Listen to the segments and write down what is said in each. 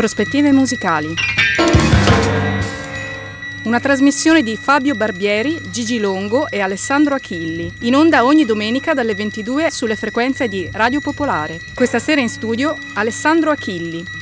Prospettive musicali. Una trasmissione di Fabio Barbieri, Gigi Longo e Alessandro Achilli, in onda ogni domenica dalle 22 sulle frequenze di Radio Popolare. Questa sera in studio Alessandro Achilli.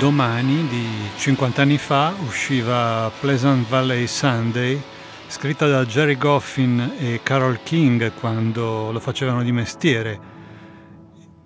Domani, di 50 anni fa, usciva Pleasant Valley Sunday, scritta da Jerry Goffin e Carole King quando lo facevano di mestiere,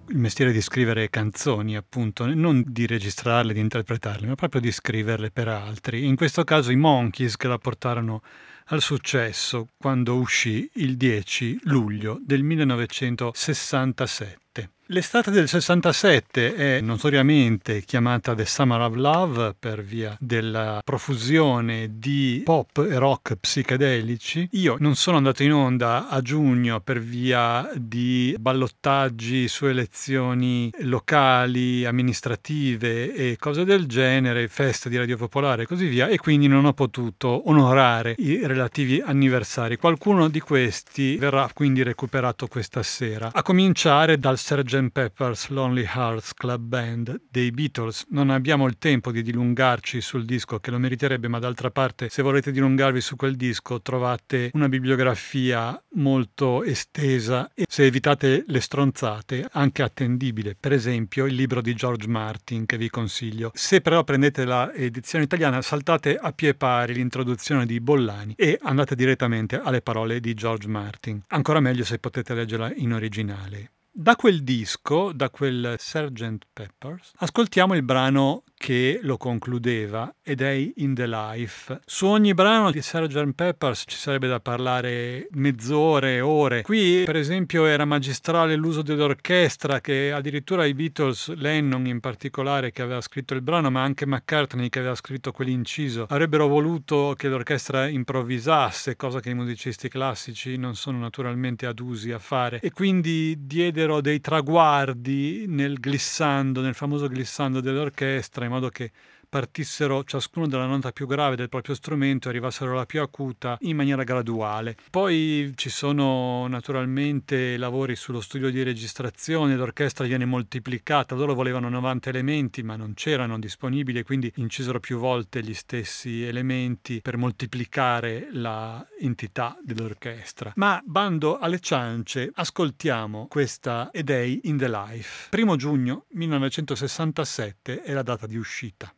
il mestiere di scrivere canzoni, appunto, non di registrarle, di interpretarle, ma proprio di scriverle per altri. In questo caso i Monkees, che la portarono al successo quando uscì il 10 luglio del 1967. L'estate del 67 è notoriamente chiamata The Summer of Love per via della profusione di pop e rock psichedelici. Io non sono andato in onda a giugno per via di ballottaggi su elezioni locali, amministrative e cose del genere, feste di Radio Popolare e così via, e quindi non ho potuto onorare i relativi anniversari. Qualcuno di questi verrà quindi recuperato questa sera, a cominciare dal Sgt. Pepper's Lonely Hearts Club Band dei Beatles. Non abbiamo il tempo di dilungarci sul disco, che lo meriterebbe, ma d'altra parte, se volete dilungarvi su quel disco, trovate una bibliografia molto estesa e, se evitate le stronzate, anche attendibile. Per esempio il libro di George Martin, che vi consiglio. Se però prendete la edizione italiana, saltate a pie pari l'introduzione di Bollani e andate direttamente alle parole di George Martin. Ancora meglio se potete leggerla in originale. Da quel disco, da quel Sgt. Pepper's, ascoltiamo il brano che lo concludeva, A Day in the Life. Su ogni brano di Sgt. Pepper's ci sarebbe da parlare mezz'ore, ore. Qui per esempio era magistrale l'uso dell'orchestra, che addirittura i Beatles, Lennon in particolare che aveva scritto il brano, ma anche McCartney che aveva scritto quell'inciso, avrebbero voluto che l'orchestra improvvisasse, cosa che i musicisti classici non sono naturalmente adusi a fare, e quindi diedero dei traguardi nel glissando, nel famoso glissando dell'orchestra, in modo che partissero ciascuno dalla nota più grave del proprio strumento e arrivassero alla più acuta in maniera graduale. Poi ci sono naturalmente lavori sullo studio di registrazione, l'orchestra viene moltiplicata, loro volevano 90 elementi ma non c'erano disponibili, quindi incisero più volte gli stessi elementi per moltiplicare la entità dell'orchestra. Ma bando alle ciance, ascoltiamo questa A Day in the Life. 1 giugno 1967 è la data di uscita.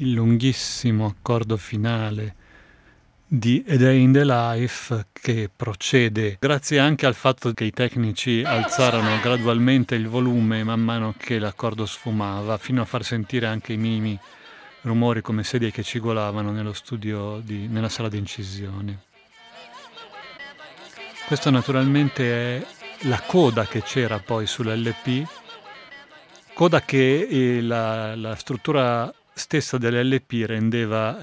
il lunghissimo accordo finale di A Day in the Life, che procede grazie anche al fatto che i tecnici alzarono gradualmente il volume man mano che l'accordo sfumava, fino a far sentire anche i minimi rumori come sedie che cigolavano nello studio nella sala di incisioni. Questo naturalmente è la coda che c'era poi sull'LP, coda che la struttura stessa dell'LP rendeva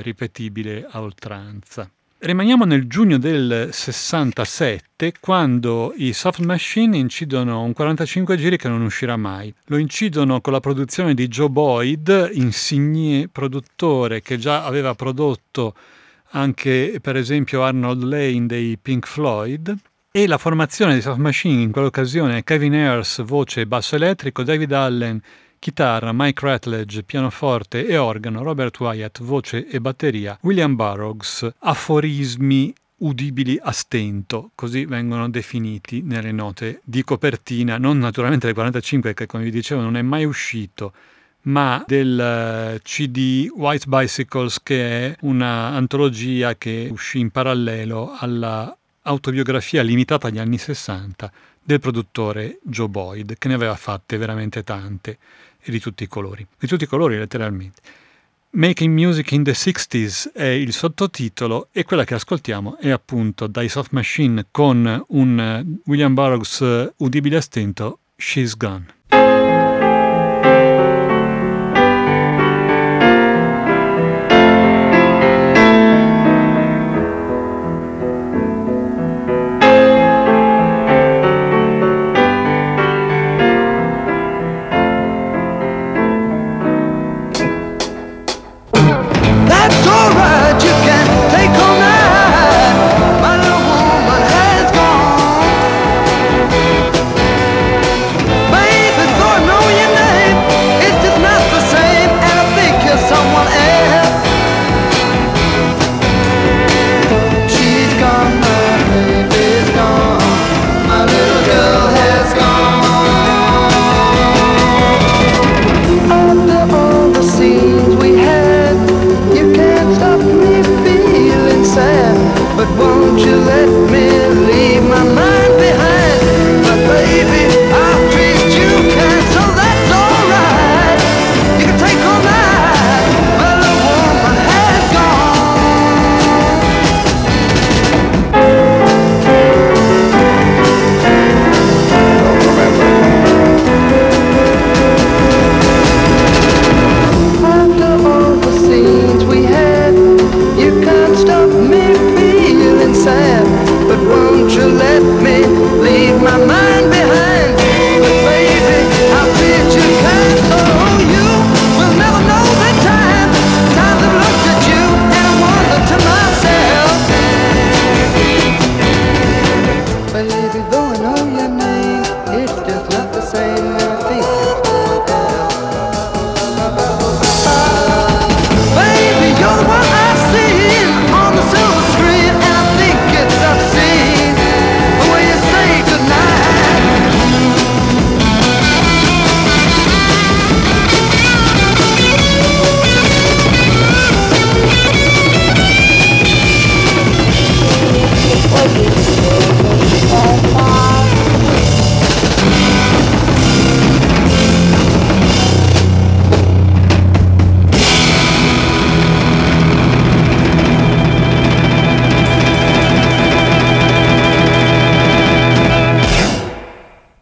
ripetibile a oltranza. Rimaniamo nel giugno del 67, quando i Soft Machine incidono un 45 giri che non uscirà mai. Lo incidono con la produzione di Joe Boyd, insigne produttore che già aveva prodotto anche per esempio Arnold Layne dei Pink Floyd. E la formazione di Soft Machine in quell'occasione è Kevin Ayers, voce e basso elettrico, David Allen, chitarra, Mike Ratledge, pianoforte e organo, Robert Wyatt, voce e batteria, William Burroughs, aforismi udibili a stento, così vengono definiti nelle note di copertina, non naturalmente del 45 che, come vi dicevo, non è mai uscito, ma del CD White Bicycles, che è una antologia che uscì in parallelo alla autobiografia limitata agli anni 60 del produttore Joe Boyd, che ne aveva fatte veramente tante, e di tutti i colori letteralmente. Making Music in the 60s è il sottotitolo, e quella che ascoltiamo è appunto dai Soft Machine con un William Burroughs udibile a stento, She's Gone.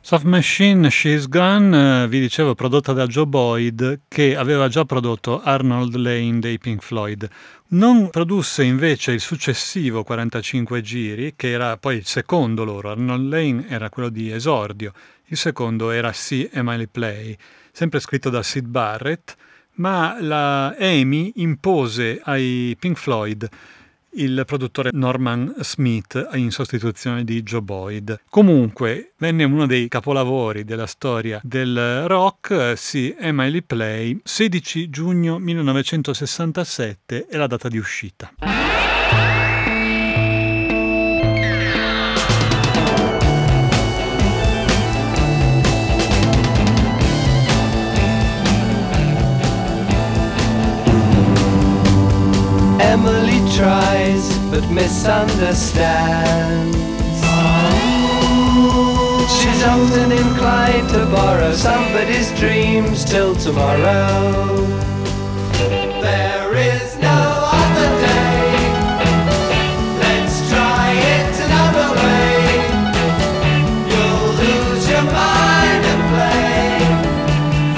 Soft Machine, She's Gone, vi dicevo, prodotta da Joe Boyd, che aveva già prodotto Arnold Layne dei Pink Floyd. Non produsse invece il successivo 45 giri, che era poi il secondo loro. Arnold Layne era quello di esordio, il secondo era See Emily Play, sempre scritto da Syd Barrett, ma la EMI impose ai Pink Floyd il produttore Norman Smith in sostituzione di Joe Boyd. Comunque venne uno dei capolavori della storia del rock, sì, Emily Play, 16 giugno 1967 è la data di uscita. Emily tries but misunderstands. She's often inclined to borrow somebody's dreams till tomorrow. There is no other day. Let's try it another way. You'll lose your mind and play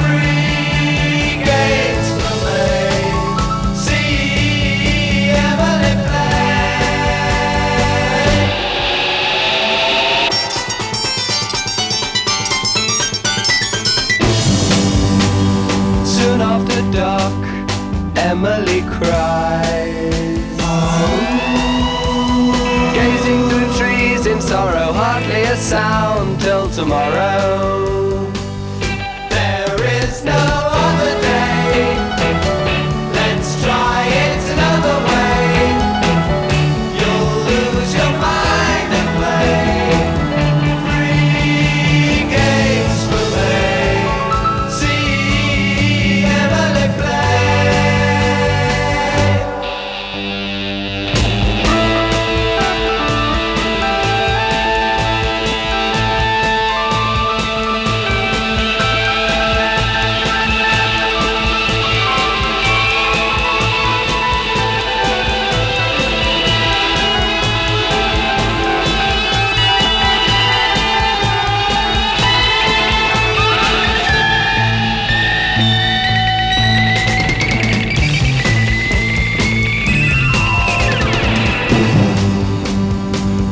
free games for play. See Emily Play. Soon after dark, Emily cries, gazing through trees in sorrow, hardly a sound till tomorrow. There is no other day. Let's try it another way. You'll lose your mind and play free games for play. See Emily play.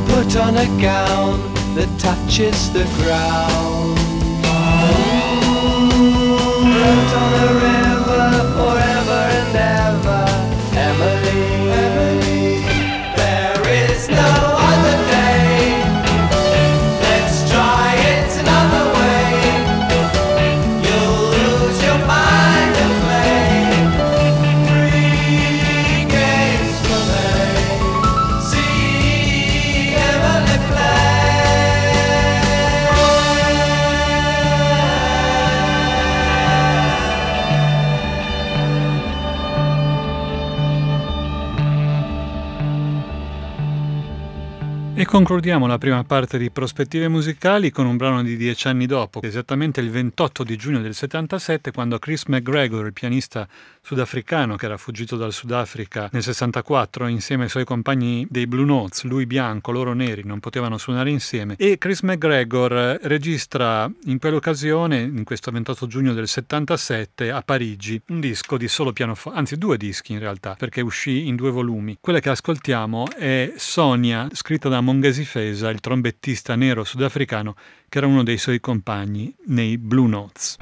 Put on a gown that touches the ground. Float on a river forever and ever, Emily. Emily. There is no other day. Let's try it another way. You'll lose your mind and play free games for play. See Emily play. E concludiamo la prima parte di Prospettive musicali con un brano di 10 anni dopo, esattamente il 28 di giugno del 77, quando Chris McGregor, il pianista sudafricano che era fuggito dal Sudafrica nel 64 insieme ai suoi compagni dei Blue Notes, lui bianco, loro neri, non potevano suonare insieme, e Chris McGregor registra in quell'occasione, in questo 28 giugno del 77 a Parigi, un disco di solo pianoforte, anzi 2 dischi in realtà, perché uscì in 2 volumi. Quella che ascoltiamo è Sonia, scritta da Mongesi Fesa, il trombettista nero sudafricano che era uno dei suoi compagni nei Blue Notes.